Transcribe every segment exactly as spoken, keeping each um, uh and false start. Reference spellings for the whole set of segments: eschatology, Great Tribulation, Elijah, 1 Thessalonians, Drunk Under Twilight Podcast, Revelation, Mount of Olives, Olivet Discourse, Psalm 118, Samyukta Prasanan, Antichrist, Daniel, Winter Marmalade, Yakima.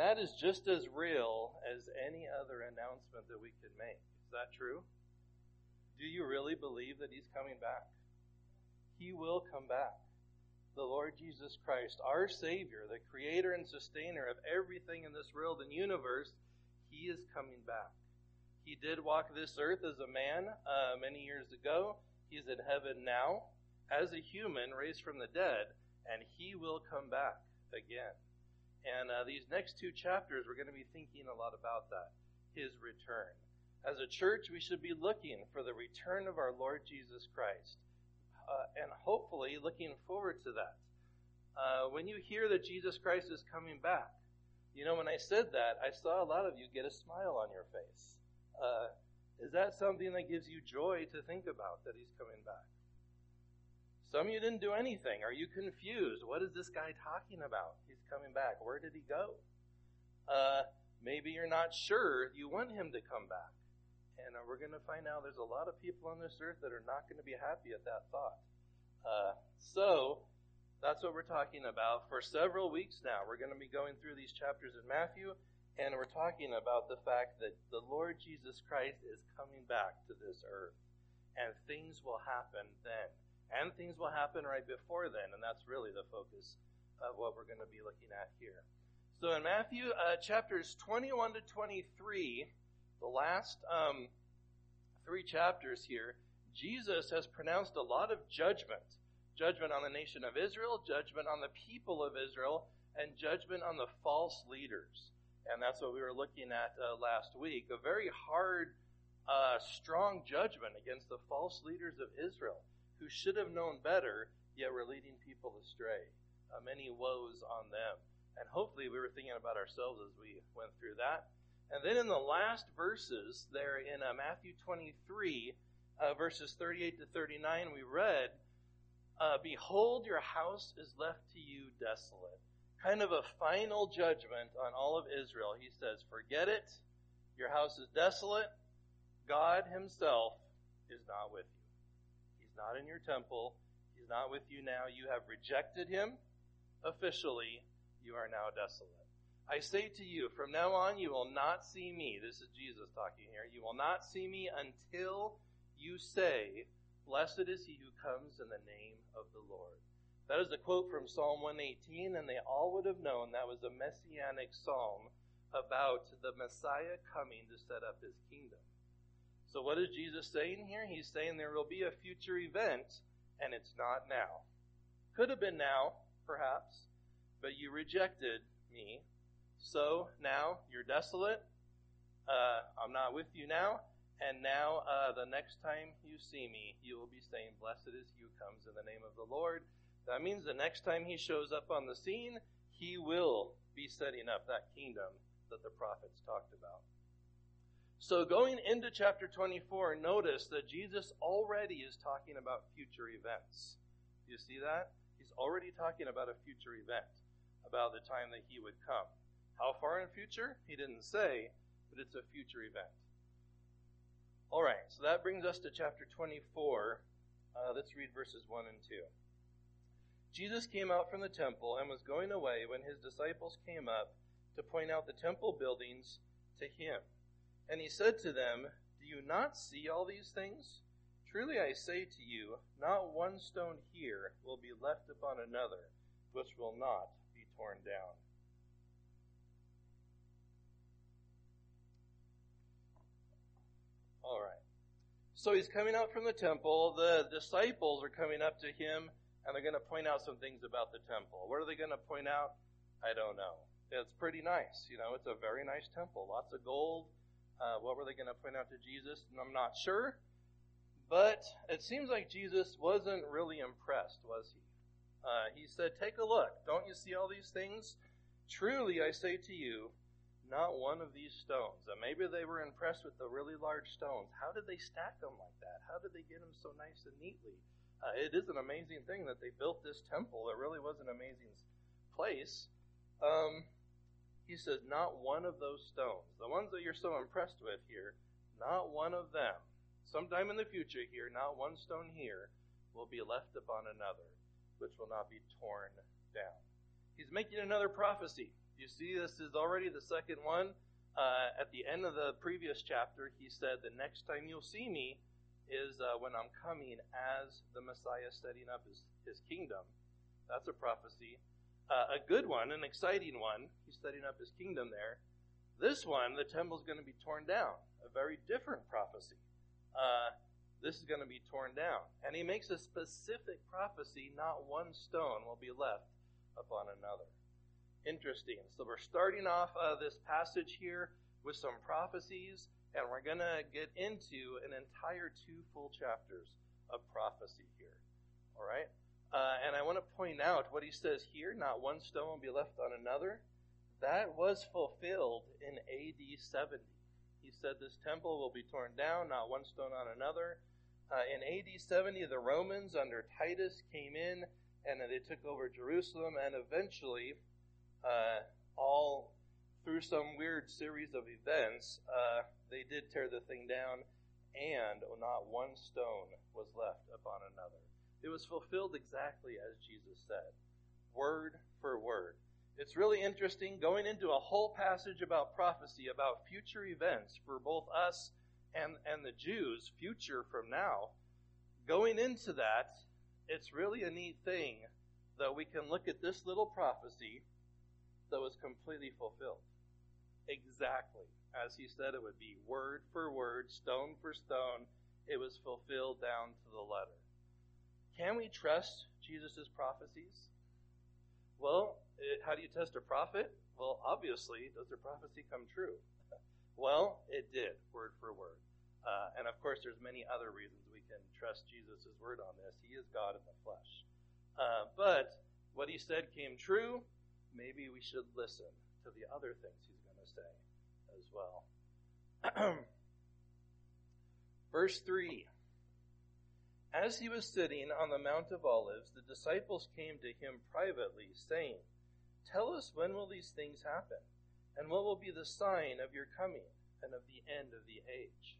that is just as real as any other announcement that we could make. Is that true? Do you really believe that he's coming back? He will come back. The Lord Jesus Christ, our Savior, the creator and sustainer of everything in this world and universe, he is coming back. He did walk this earth as a man uh, many years ago. He's in heaven now as a human raised from the dead, and he will come back again. And uh, these next two chapters, we're going to be thinking a lot about that, his return. As a church, we should be looking for the return of our Lord Jesus Christ, uh, and hopefully looking forward to that. Uh, when you hear that Jesus Christ is coming back, you know, when I said that, I saw a lot of you get a smile on your face. Uh, is that something that gives you joy to think about, that he's coming back? Some of you didn't do anything. Are you confused? What is this guy talking about? He's coming back. Where did he go? Uh, maybe you're not sure you want him to come back. And uh, we're going to find out there's a lot of people on this earth that are not going to be happy at that thought. Uh, so that's what we're talking about for several weeks now. We're going to be going through these chapters in Matthew, and we're talking about the fact that the Lord Jesus Christ is coming back to this earth, and things will happen then. And things will happen right before then, and that's really the focus of what we're going to be looking at here. So in Matthew uh, chapters twenty-one to twenty-three, the last um, three chapters here, Jesus has pronounced a lot of judgment. Judgment on the nation of Israel, judgment on the people of Israel, and judgment on the false leaders. And that's what we were looking at uh, last week, a very hard, uh, strong judgment against the false leaders of Israel, who should have known better, yet were leading people astray. Uh, many woes on them. And hopefully we were thinking about ourselves as we went through that. And then in the last verses there in uh, Matthew twenty-three, uh, verses thirty-eight to thirty-nine, we read, uh, behold, your house is left to you desolate. Kind of a final judgment on all of Israel. He says, forget it. Your house is desolate. God himself is not with you. Not in your temple. He's not with you now. You have rejected him. Officially, you are now desolate. I say to you, from now on, you will not see me. This is Jesus talking here. You will not see me until you say, blessed is he who comes in the name of the Lord. That is a quote from Psalm one eighteen, and they all would have known that was a messianic psalm about the Messiah coming to set up his kingdom. So what is Jesus saying here? He's saying there will be a future event, and it's not now. Could have been now, perhaps, but you rejected me. So now you're desolate. Uh, I'm not with you now. And now uh, the next time you see me, you will be saying, blessed is he who comes in the name of the Lord. That means the next time he shows up on the scene, he will be setting up that kingdom that the prophets talked about. So going into chapter twenty-four, notice that Jesus already is talking about future events. Do you see that? He's already talking about a future event, about the time that he would come. How far in the future? He didn't say, but it's a future event. All right, so that brings us to chapter twenty-four. Uh, let's read verses one and two. Jesus came out from the temple and was going away when his disciples came up to point out the temple buildings to him. And he said to them, do you not see all these things? Truly I say to you, not one stone here will be left upon another, which will not be torn down. All right. So he's coming out from the temple. The disciples are coming up to him, and they're going to point out some things about the temple. What are they going to point out? I don't know. It's pretty nice. You know, it's a very nice temple. Lots of gold. Uh, what were they going to point out to Jesus? I'm not sure. But it seems like Jesus wasn't really impressed, was he? Uh, he said, take a look. Don't you see all these things? Truly, I say to you, not one of these stones. And maybe they were impressed with the really large stones. How did they stack them like that? How did they get them so nice and neatly? Uh, it is an amazing thing that they built this temple. It really was an amazing place. Um... He says, not one of those stones, the ones that you're so impressed with here, not one of them, sometime in the future here, not one stone here will be left upon another, which will not be torn down. He's making another prophecy. You see, this is already the second one. Uh, at the end of the previous chapter, he said, the next time you'll see me is uh, when I'm coming as the Messiah setting up his, his kingdom. That's a prophecy. Uh, a good one, an exciting one. He's setting up his kingdom there. This one, the temple's going to be torn down. A very different prophecy. Uh, this is going to be torn down. And he makes a specific prophecy, not one stone will be left upon another. Interesting. So we're starting off uh, this passage here with some prophecies, and we're going to get into an entire two full chapters of prophecy here. All right? Uh, and I want to point out what he says here, not one stone will be left on another. That was fulfilled in A D seventy. He said this temple will be torn down, not one stone on another. Uh, in A D seventy, the Romans under Titus came in, and they took over Jerusalem, and eventually, uh, all through some weird series of events, uh, they did tear the thing down, and not one stone was left upon another. It was fulfilled exactly as Jesus said, word for word. It's really interesting going into a whole passage about prophecy, about future events for both us and, and the Jews, future from now. Going into that, it's really a neat thing that we can look at this little prophecy that was completely fulfilled. Exactly as he said it would be, word for word, stone for stone. It was fulfilled down to the letter. Can we trust Jesus' prophecies? Well, it, how do you test a prophet? Well, obviously, does their prophecy come true? Well, it did, word for word. Uh, and of course, there's many other reasons we can trust Jesus' word on this. He is God in the flesh. Uh, but what he said came true. Maybe we should listen to the other things he's going to say as well. Verse three. As he was sitting on the Mount of Olives, the disciples came to him privately, saying, tell us, when will these things happen? And what will be the sign of your coming and of the end of the age?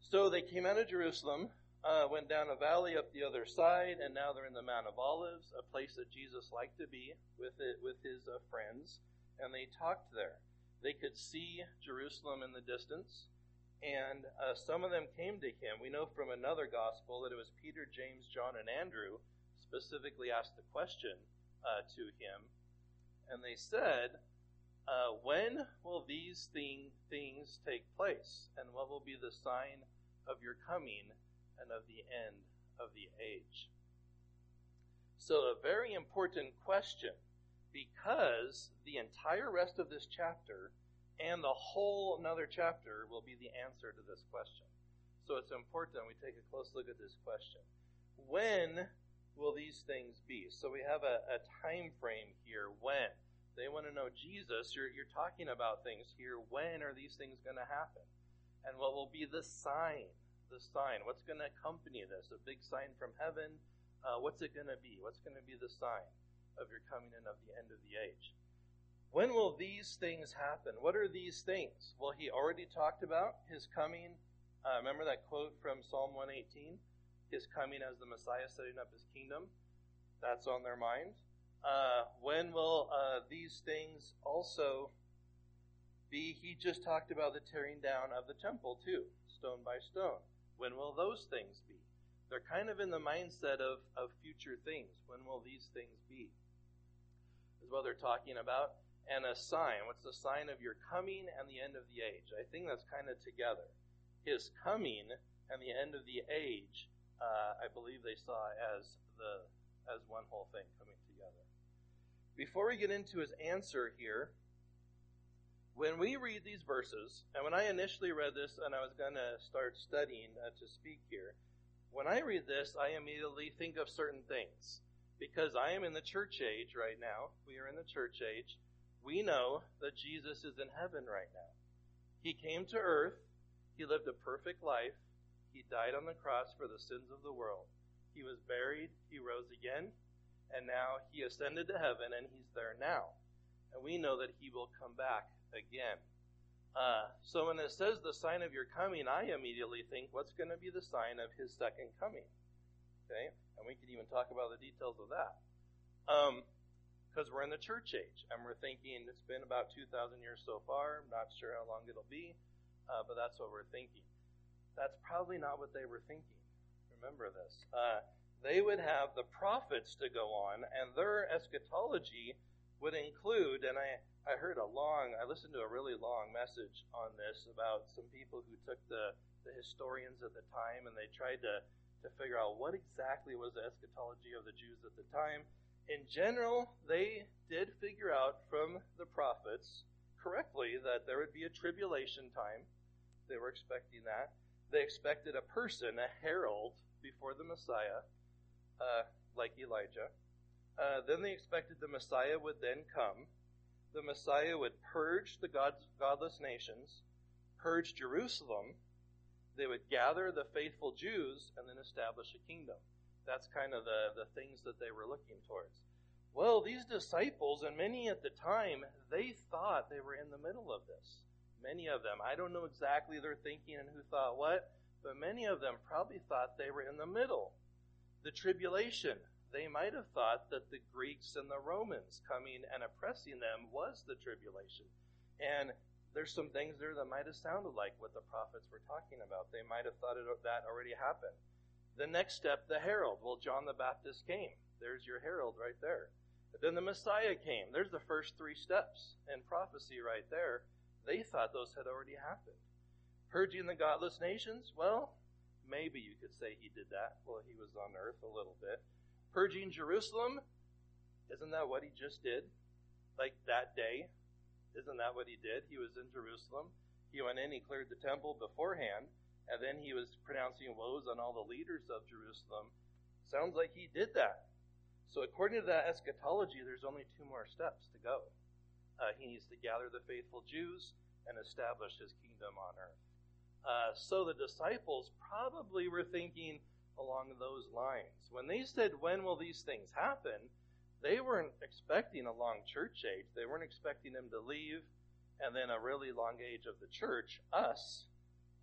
So they came out of Jerusalem, uh, went down a valley up the other side, and now they're in the Mount of Olives, a place that Jesus liked to be with it, with his uh, friends, and they talked there. They could see Jerusalem in the distance. And uh, some of them came to him. We know from another gospel that it was Peter, James, John, and Andrew specifically asked the question uh, to him. And they said, uh, when will these thing, things take place? And what will be the sign of your coming and of the end of the age? So a very important question, because the entire rest of this chapter and the whole another chapter will be the answer to this question. So it's important we take a close look at this question. When will these things be? So we have a, a time frame here. When? They want to know Jesus. You're, you're talking about things here. When are these things going to happen? And what will be the sign? The sign. What's going to accompany this? A big sign from heaven. Uh, what's it going to be? What's going to be the sign of your coming and of the end of the age? When will these things happen? What are these things? Well, he already talked about his coming. Uh, remember that quote from Psalm one eighteen? His coming as the Messiah setting up his kingdom. That's on their mind. Uh, when will uh, these things also be? He just talked about the tearing down of the temple too, stone by stone. When will those things be? They're kind of in the mindset of, of future things. When will these things be? Is what they're talking about. And a sign. What's the sign of your coming and the end of the age? I think that's kind of together. His coming and the end of the age, uh, I believe they saw as the as one whole thing coming together. Before we get into his answer here, when we read these verses, and when I initially read this and I was going to start studying uh, to speak here, when I read this, I immediately think of certain things. Because I am in the church age right now. We are in the church age. We know that Jesus is in heaven right now. He came to earth. He lived a perfect life. He died on the cross for the sins of the world. He was buried. He rose again. And now he ascended to heaven, and he's there now. And we know that he will come back again. Uh, so when it says the sign of your coming, I immediately think, what's going to be the sign of his second coming? Okay? And we can even talk about the details of that. Um because we're in the church age, and we're thinking it's been about two thousand years so far. I'm not sure how long it'll be, uh, but that's what we're thinking. That's probably not what they were thinking. Remember this. Uh, they would have the prophets to go on, and their eschatology would include, and I, I heard a long, I listened to a really long message on this about some people who took the, the historians at the time, and they tried to, to figure out what exactly was the eschatology of the Jews at the time. In general, they did figure out from the prophets correctly that there would be a tribulation time. They were expecting that. They expected a person, a herald, before the Messiah, uh, like Elijah. Uh, then they expected the Messiah would then come. The Messiah would purge the gods, godless nations, purge Jerusalem. They would gather the faithful Jews and then establish a kingdom. That's kind of the, the things that they were looking towards. Well, these disciples, and many at the time, they thought they were in the middle of this. Many of them. I don't know exactly their thinking and who thought what, but many of them probably thought they were in the middle. The tribulation. They might have thought that the Greeks and the Romans coming and oppressing them was the tribulation. And there's some things there that might have sounded like what the prophets were talking about. They might have thought it, that already happened. The next step, the herald. Well, John the Baptist came. There's your herald right there. But then the Messiah came. There's the first three steps in prophecy right there. They thought those had already happened. Purging the godless nations? Well, maybe you could say he did that. Well, he was on earth a little bit. Purging Jerusalem? Isn't that what he just did? Like that day? Isn't that what he did? He was in Jerusalem. He went in, he cleared the temple beforehand, and then he was pronouncing woes on all the leaders of Jerusalem. Sounds like he did that. So according to that eschatology, there's only two more steps to go. Uh, he needs to gather the faithful Jews and establish his kingdom on earth. Uh, so the disciples probably were thinking along those lines. When they said, when will these things happen, they weren't expecting a long church age. They weren't expecting him to leave, and then a really long age of the church, us,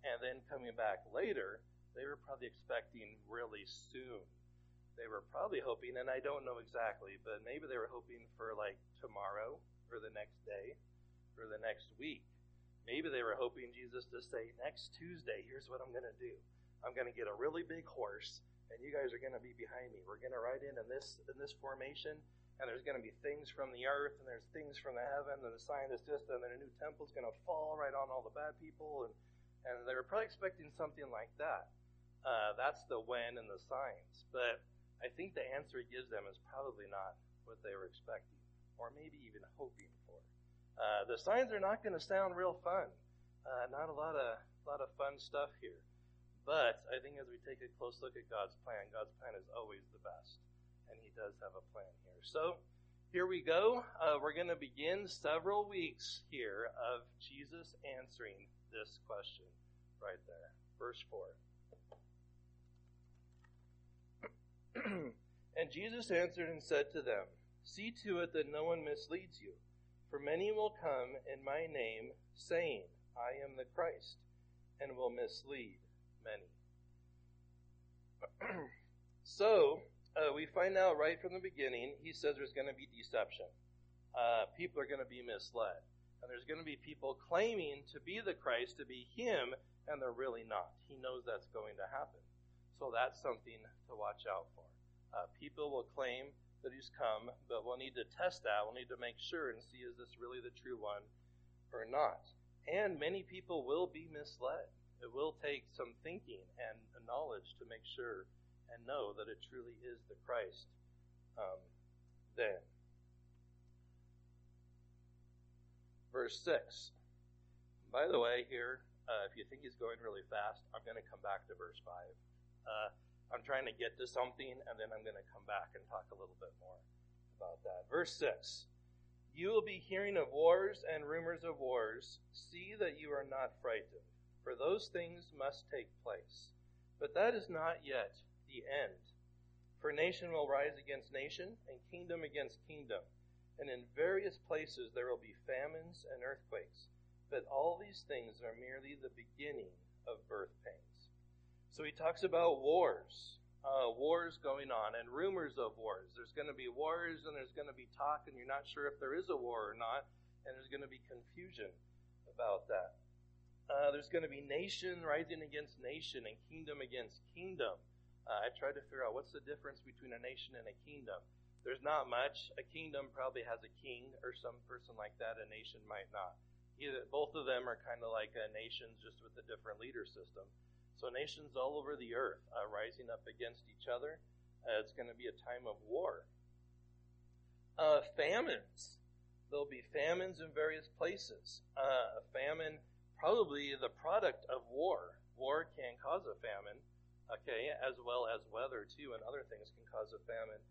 and then coming back later. They were probably expecting really soon. They were probably hoping, and I don't know exactly, but maybe they were hoping for like tomorrow, or the next day, or the next week. Maybe they were hoping Jesus to say, next Tuesday, here's what I'm going to do. I'm going to get a really big horse, and you guys are going to be behind me. We're going to ride in in this, in this formation, and there's going to be things from the earth, and there's things from the heaven, and the sign is just, and then a new temple's going to fall right on all the bad people, and, and they were probably expecting something like that. Uh, that's the when and the signs. But I think the answer he gives them is probably not what they were expecting, or maybe even hoping for. Uh, the signs are not going to sound real fun. Uh, not a lot of lot of fun stuff here. But I think as we take a close look at God's plan, God's plan is always the best. And he does have a plan here. So here we go. Uh, we're going to begin several weeks here of Jesus answering this question right there. Verse four. And Jesus answered and said to them, see to it that no one misleads you, for many will come in my name, saying, I am the Christ, and will mislead many. So, uh, we find out right from the beginning, he says there's going to be deception. Uh, people are going to be misled. And there's going to be people claiming to be the Christ, to be him, and they're really not. He knows that's going to happen. So that's something to watch out for. Uh, people will claim that he's come, but we'll need to test that. We'll need to make sure and see, is this really the true one or not? And many people will be misled. It will take some thinking and knowledge to make sure and know that it truly is the Christ. Um, then, verse six. By the way, here, uh, if you think he's going really fast, I'm going to come back to verse five. Uh, I'm trying to get to something, and then I'm going to come back and talk a little bit more about that. Verse six. You will be hearing of wars and rumors of wars. See that you are not frightened, for those things must take place. But that is not yet the end. For nation will rise against nation, and kingdom against kingdom. And in various places there will be famines and earthquakes. But all these things are merely the beginning of birth pains. So he talks about wars. uh, wars going on and rumors of wars. There's going to be wars and there's going to be talk, and you're not sure if there is a war or not, and there's going to be confusion about that. Uh, there's going to be nation rising against nation and kingdom against kingdom. Uh, I tried to figure out what's the difference between a nation and a kingdom. There's not much. A kingdom probably has a king or some person like that. A nation might not. Either, both of them are kind of like a nations, just with a different leader system. So nations all over the earth are rising up against each other. Uh, it's going to be a time of war. Uh, famines. There'll be famines in various places. Uh, a famine, probably the product of war. War can cause a famine, okay, as well as weather, too, and other things can cause a famine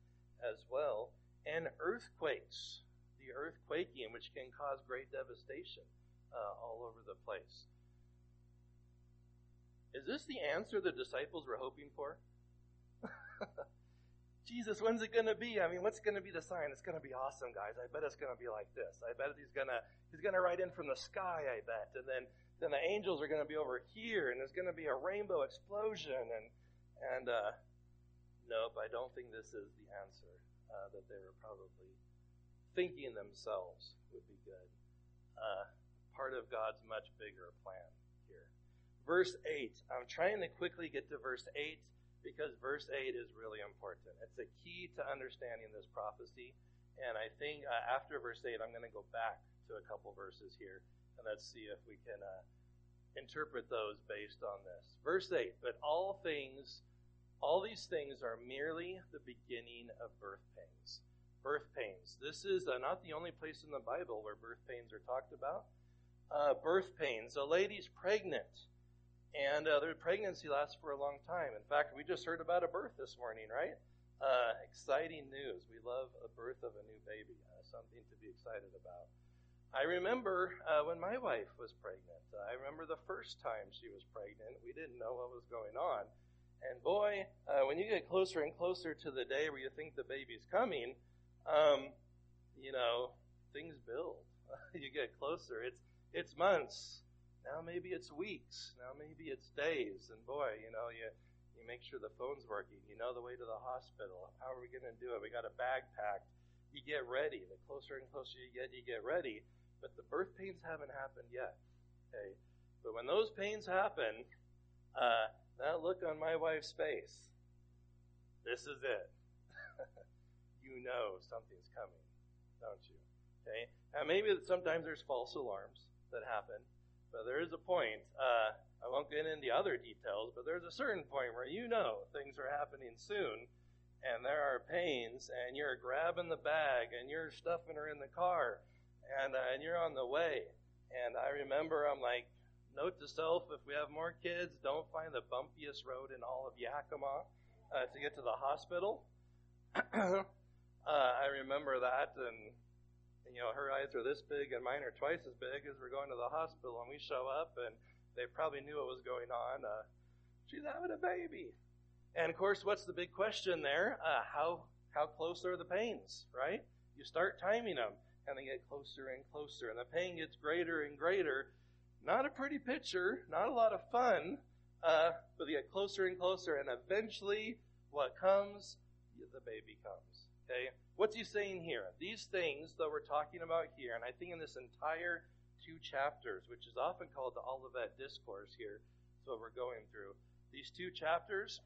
as well. And earthquakes. The earthquaking, which can cause great devastation uh, all over the place. Is this the answer the disciples were hoping for? Jesus, when's it going to be? I mean, what's going to be the sign? It's going to be awesome, guys. I bet it's going to be like this. I bet he's going to he's going to ride in from the sky, I bet. And then, then the angels are going to be over here, and there's going to be a rainbow explosion. And, and uh, nope, I don't think this is the answer uh, that they were probably thinking themselves would be good. Uh, part of God's much bigger plan here. Verse eight. I'm trying to quickly get to verse eight, because verse eight is really important. It's a key to understanding this prophecy. And I think uh, after verse eight, I'm going to go back to a couple verses here, and let's see if we can uh, interpret those based on this. Verse eight, but all things, all these things are merely the beginning of birth pains. Birth pains. This is uh, not the only place in the Bible where birth pains are talked about. Uh, birth pains. A lady's pregnant. And uh, their pregnancy lasts for a long time. In fact, we just heard about a birth this morning, right? Uh, exciting news. We love a birth of a new baby. Uh, something to be excited about. I remember uh, when my wife was pregnant. Uh, I remember the first time she was pregnant. We didn't know what was going on. And boy, uh, when you get closer and closer to the day where you think the baby's coming, um, you know, things build. You get closer. It's it's months. Now maybe it's weeks. Now maybe it's days. And boy, you know, you, you make sure the phone's working. You know the way to the hospital. How are we going to do it? We got a bag packed. You get ready. The closer and closer you get, you get ready. But the birth pains haven't happened yet. Okay. But when those pains happen, uh, that look on my wife's face, this is it. You know something's coming, don't you? Okay. Now maybe sometimes there's false alarms that happen. But there is a point, uh, I won't get into other details, but there's a certain point where you know things are happening soon, and there are pains, and you're grabbing the bag, and you're stuffing her in the car, and, uh, and you're on the way. And I remember, I'm like, note to self, if we have more kids, don't find the bumpiest road in all of Yakima uh, to get to the hospital. uh, I remember that, and... And, you know, her eyes are this big and mine are twice as big as we're going to the hospital. And we show up, and they probably knew what was going on. Uh, she's having a baby. And, of course, what's the big question there? Uh, how how close are the pains, right? You start timing them, and they get closer and closer. And the pain gets greater and greater. Not a pretty picture, not a lot of fun, uh, but they get closer and closer. And eventually, what comes? The baby comes. Okay, what's he saying here? These things that we're talking about here, and I think in this entire two chapters, which is often called the Olivet Discourse here, is what we're going through. These two chapters,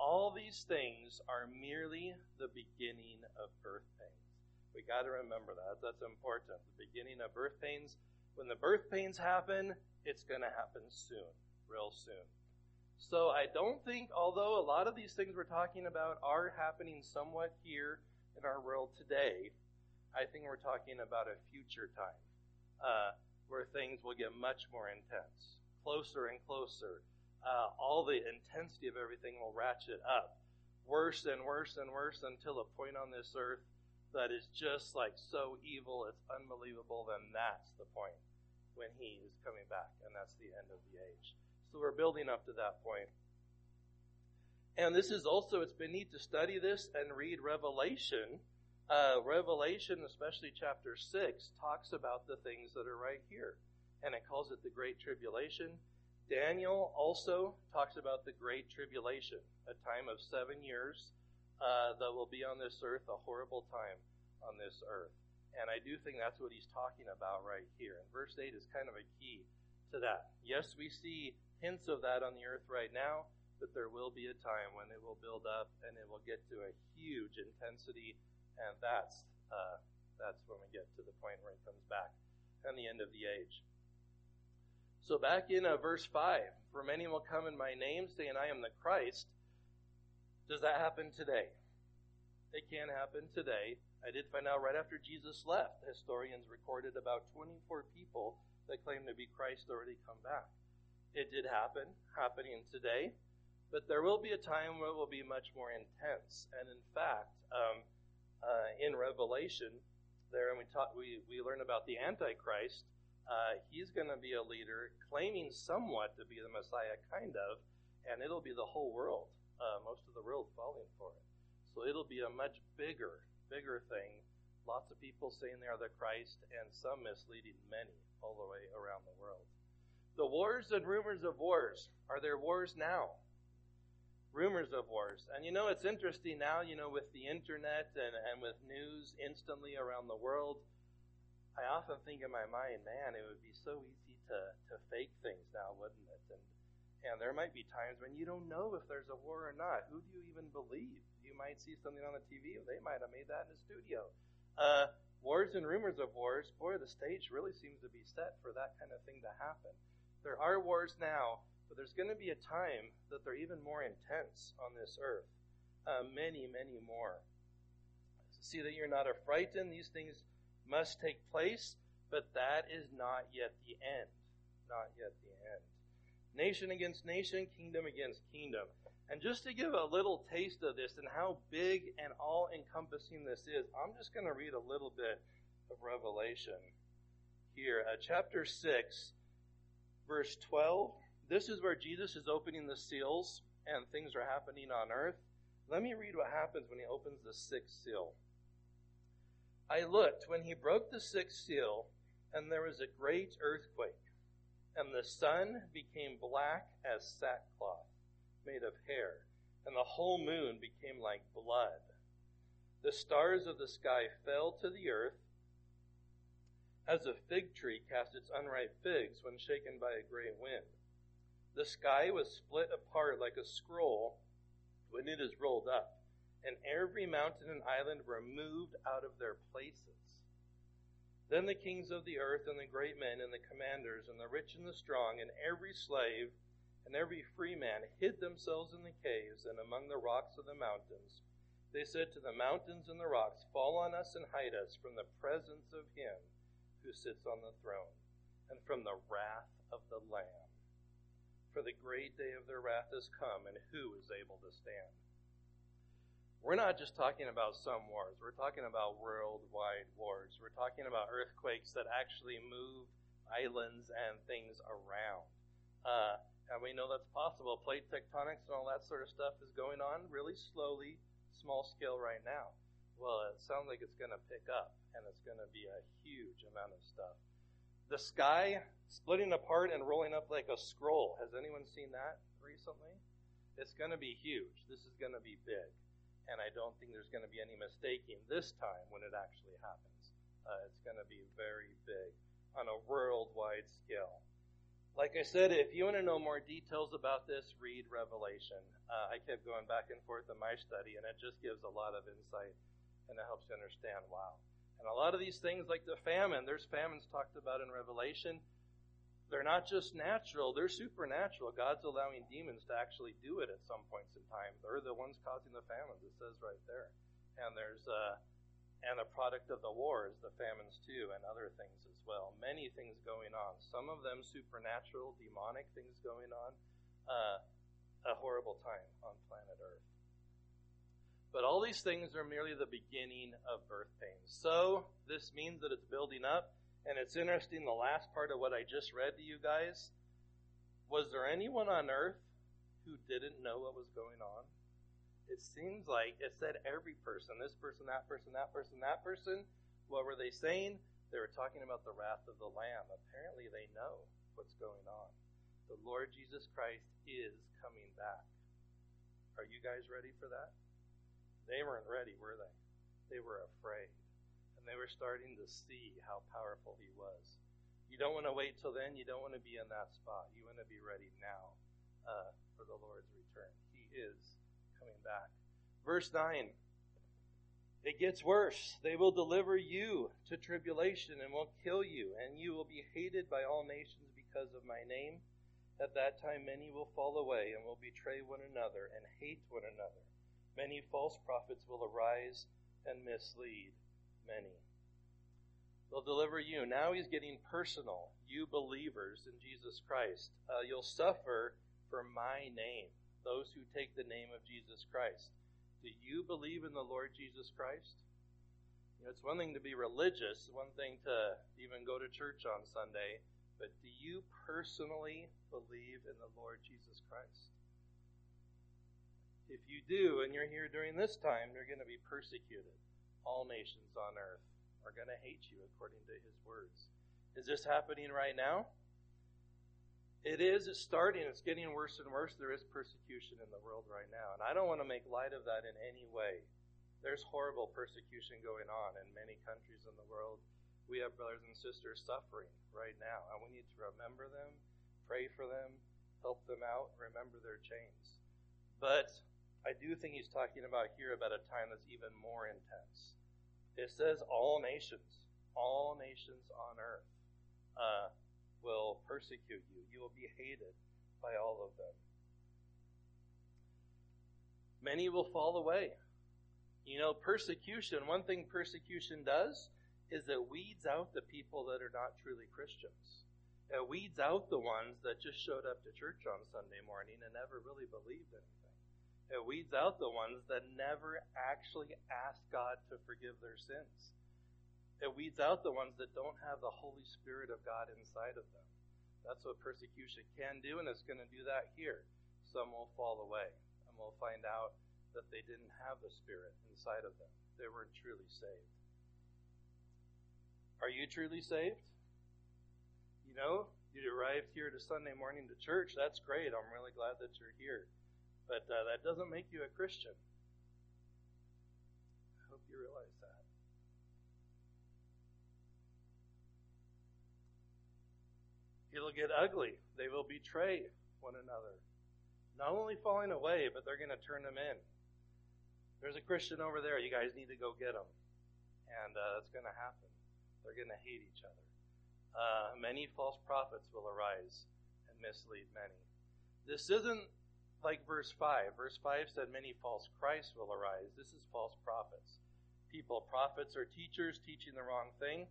all these things are merely the beginning of birth pains. We got to remember that. That's important. The beginning of birth pains. When the birth pains happen, it's going to happen soon, real soon. So I don't think, although a lot of these things we're talking about are happening somewhat here in our world today, I think we're talking about a future time uh, where things will get much more intense, closer and closer. Uh, all the intensity of everything will ratchet up, worse and worse and worse, until a point on this earth that is just like so evil, it's unbelievable. Then that's the point when he is coming back, and that's the end of the age. So we're building up to that point. And this is also, it's been neat to study this and read Revelation. Uh, Revelation, especially chapter six, talks about the things that are right here. And it calls it the Great Tribulation, Daniel also talks about the Great Tribulation, a time of seven years uh, that will be on this earth, a horrible time on this earth. And I do think that's what he's talking about right here. And verse eight is kind of a key to that. Yes, we see hints of that on the earth right now, but there will be a time when it will build up and it will get to a huge intensity. And that's uh, that's when we get to the point where it comes back and the end of the age. So back in uh, verse five, for many will come in my name, saying, I am the Christ. Does that happen today? It can happen today. I did find out right after Jesus left, historians recorded about twenty-four people that claimed to be Christ already come back. It did happen, happening today. But there will be a time where it will be much more intense. And in fact, um, uh, in Revelation, there and we, talk, we, we learn about the Antichrist. Uh, he's going to be a leader claiming somewhat to be the Messiah, kind of, and it'll be the whole world, uh, most of the world falling for it. So it'll be a much bigger, bigger thing. Lots of people saying they are the Christ, and some misleading many all the way around the world. The wars and rumors of wars. Are there wars now? Rumors of wars. And you know, it's interesting now, you know, with the internet and, and with news instantly around the world, I often think in my mind, man, it would be so easy to, to fake things now, wouldn't it? And and there might be times when you don't know if there's a war or not. Who do you even believe? You might see something on the T V, they might have made that in the studio. Uh, wars and rumors of wars. Boy, the stage really seems to be set for that kind of thing to happen. There are wars now, but there's going to be a time that they're even more intense on this earth. Uh, many, many more. See that you're not affrighted. These things must take place, but that is not yet the end. Not yet the end. Nation against nation, kingdom against kingdom. And just to give a little taste of this and how big and all-encompassing this is, I'm just going to read a little bit of Revelation here. Uh, chapter six, verse twelve. This is where Jesus is opening the seals and things are happening on earth. Let me read what happens when he opens the sixth seal. I looked when he broke the sixth seal, and there was a great earthquake, and the sun became black as sackcloth made of hair, and the whole moon became like blood. The stars of the sky fell to the earth as a fig tree casts its unripe figs when shaken by a great wind. The sky was split apart like a scroll when it is rolled up, and every mountain and island were moved out of their places. Then the kings of the earth and the great men and the commanders and the rich and the strong and every slave and every free man hid themselves in the caves and among the rocks of the mountains. They said to the mountains and the rocks, fall on us and hide us from the presence of him who sits on the throne and from the wrath of the Lamb. For the great day of their wrath has come, and who is able to stand? We're not just talking about some wars. We're talking about worldwide wars. We're talking about earthquakes that actually move islands and things around. Uh, and we know that's possible. Plate tectonics and all that sort of stuff is going on really slowly, small scale right now. Well, it sounds like it's going to pick up, and it's going to be a huge amount of stuff. The sky splitting apart and rolling up like a scroll. Has anyone seen that recently? It's going to be huge. This is going to be big. And I don't think there's going to be any mistaking this time when it actually happens. Uh, it's going to be very big on a worldwide scale. Like I said, if you want to know more details about this, read Revelation. Uh, I kept going back and forth in my study, and it just gives a lot of insight, and it helps you understand, wow. And a lot of these things, like the famine, there's famines talked about in Revelation. They're not just natural, they're supernatural. God's allowing demons to actually do it at some points in time. They're the ones causing the famines, it says right there. And there's uh, and a product of the war is the famines too, and other things as well. Many things going on. Some of them supernatural, demonic things going on. Uh, a horrible time on planet Earth. But all these things are merely the beginning of birth pains. So this means that it's building up. And it's interesting, the last part of what I just read to you guys, was there anyone on earth who didn't know what was going on? It seems like it said every person, this person, that person, that person, that person. What were they saying? They were talking about the wrath of the Lamb. Apparently they know what's going on. The Lord Jesus Christ is coming back. Are you guys ready for that? They weren't ready, were they? They were afraid. And they were starting to see how powerful he was. You don't want to wait till then. You don't want to be in that spot. You want to be ready now uh, for the Lord's return. He is coming back. Verse nine. It gets worse. They will deliver you to tribulation and will kill you, and you will be hated by all nations because of my name. At that time many will fall away and will betray one another and hate one another. Many false prophets will arise and mislead many. They'll deliver you. Now he's getting personal. You believers in Jesus Christ, uh, you'll suffer for my name. Those who take the name of Jesus Christ. Do you believe in the Lord Jesus Christ? You know, it's one thing to be religious, one thing to even go to church on Sunday, but do you personally believe in the Lord Jesus Christ? If you do, and you're here during this time, you're going to be persecuted. All nations on earth are going to hate you, according to his words. Is this happening right now? It is. It's starting. It's getting worse and worse. There is persecution in the world right now. And I don't want to make light of that in any way. There's horrible persecution going on in many countries in the world. We have brothers and sisters suffering right now. And we need to remember them, pray for them, help them out, remember their chains. But I do think he's talking about here about a time that's even more intense. It says all nations, all nations on earth. Uh... will persecute you. You will be hated by all of them. Many will fall away. You know, persecution, one thing persecution does is it weeds out the people that are not truly Christians. It weeds out the ones that just showed up to church on Sunday morning and never really believed anything. It weeds out the ones that never actually asked God to forgive their sins. It weeds out the ones that don't have the Holy Spirit of God inside of them. That's what persecution can do, and it's going to do that here. Some will fall away, and we'll find out that they didn't have the Spirit inside of them. They weren't truly saved. Are you truly saved? You know, you arrived here to Sunday morning to church. That's great. I'm really glad that you're here. But uh, that doesn't make you a Christian. I hope you realize that. It'll get ugly. They will betray one another. Not only falling away, but they're going to turn them in. There's a Christian over there. You guys need to go get them. And uh, that's going to happen. They're going to hate each other. Uh, many false prophets will arise and mislead many. This isn't like verse five. Verse five said many false Christs will arise. This is false prophets. People, prophets, or teachers teaching the wrong thing.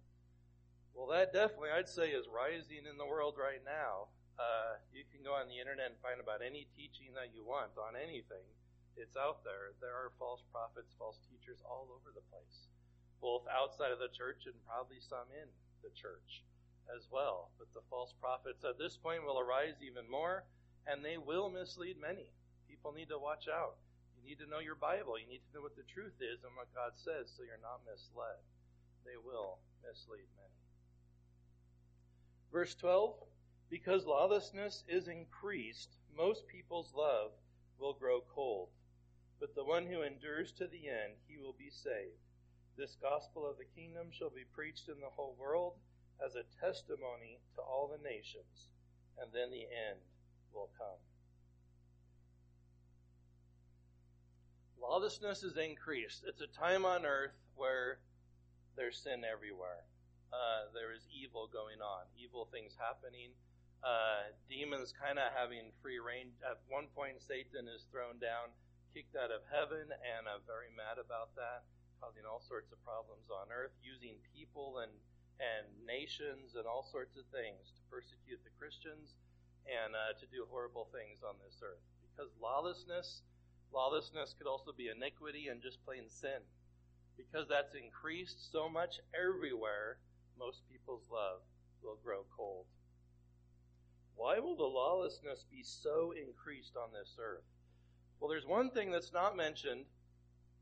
Well, that definitely, I'd say, is rising in the world right now. Uh, you can go on the internet and find about any teaching that you want on anything. It's out there. There are false prophets, false teachers all over the place, both outside of the church and probably some in the church as well. But the false prophets at this point will arise even more, and they will mislead many. People need to watch out. You need to know your Bible. You need to know what the truth is and what God says so you're not misled. They will mislead many. Verse twelve, because lawlessness is increased, most people's love will grow cold. But the one who endures to the end, he will be saved. This gospel of the kingdom shall be preached in the whole world as a testimony to all the nations, and then the end will come. Lawlessness is increased. It's a time on earth where there's sin everywhere. Uh, there is evil going on, evil things happening, uh, demons kind of having free reign. At one point, Satan is thrown down, kicked out of heaven, and I'm very mad about that, causing all sorts of problems on earth, using people and, and nations and all sorts of things to persecute the Christians and uh, to do horrible things on this earth. Because lawlessness, lawlessness could also be iniquity and just plain sin. Because that's increased so much everywhere, most people's love will grow cold. Why will the lawlessness be so increased on this earth? Well, there's one thing that's not mentioned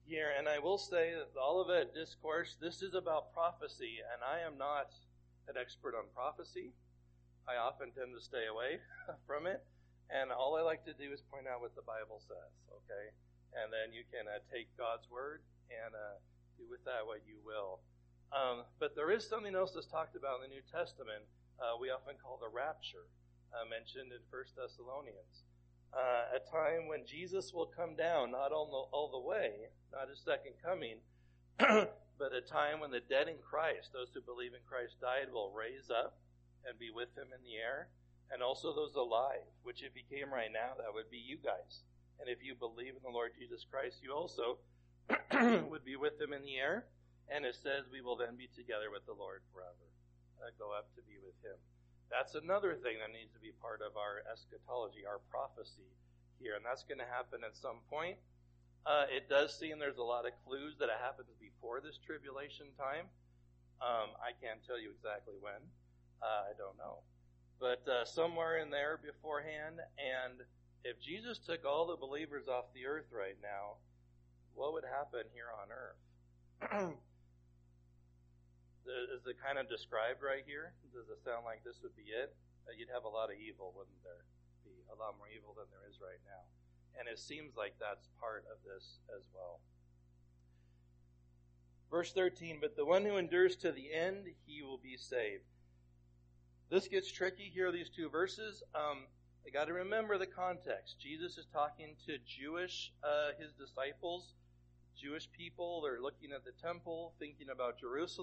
here, and I will say that the Olivet Discourse, this is about prophecy, and I am not an expert on prophecy. I often tend to stay away from it. And all I like to do is point out what the Bible says, okay? And then you can uh, take God's word and uh, do with that what you will. Um, but there is something else that's talked about in the New Testament uh, we often call the rapture, uh, mentioned in First Thessalonians. Uh, a time when Jesus will come down, not all the, all the way, not his second coming, but a time when the dead in Christ, those who believe in Christ died, will raise up and be with him in the air. And also those alive, which if he came right now, that would be you guys. And if you believe in the Lord Jesus Christ, you also would be with him in the air. And it says we will then be together with the Lord forever. Uh, go up to be with him. That's another thing that needs to be part of our eschatology, our prophecy here. And that's going to happen at some point. Uh, it does seem there's a lot of clues that it happens before this tribulation time. Um, I can't tell you exactly when. Uh, I don't know. But uh, somewhere in there beforehand, and if Jesus took all the believers off the earth right now, what would happen here on earth? Is it kind of described right here? Does it sound like this would be it? Uh, you'd have a lot of evil, wouldn't there? Be a lot more evil than there is right now. And it seems like that's part of this as well. Verse thirteen, but the one who endures to the end, he will be saved. This gets tricky here, these two verses. Um, I got to remember the context. Jesus is talking to Jewish, uh, his disciples, Jewish people. They're looking at the temple, thinking about Jerusalem.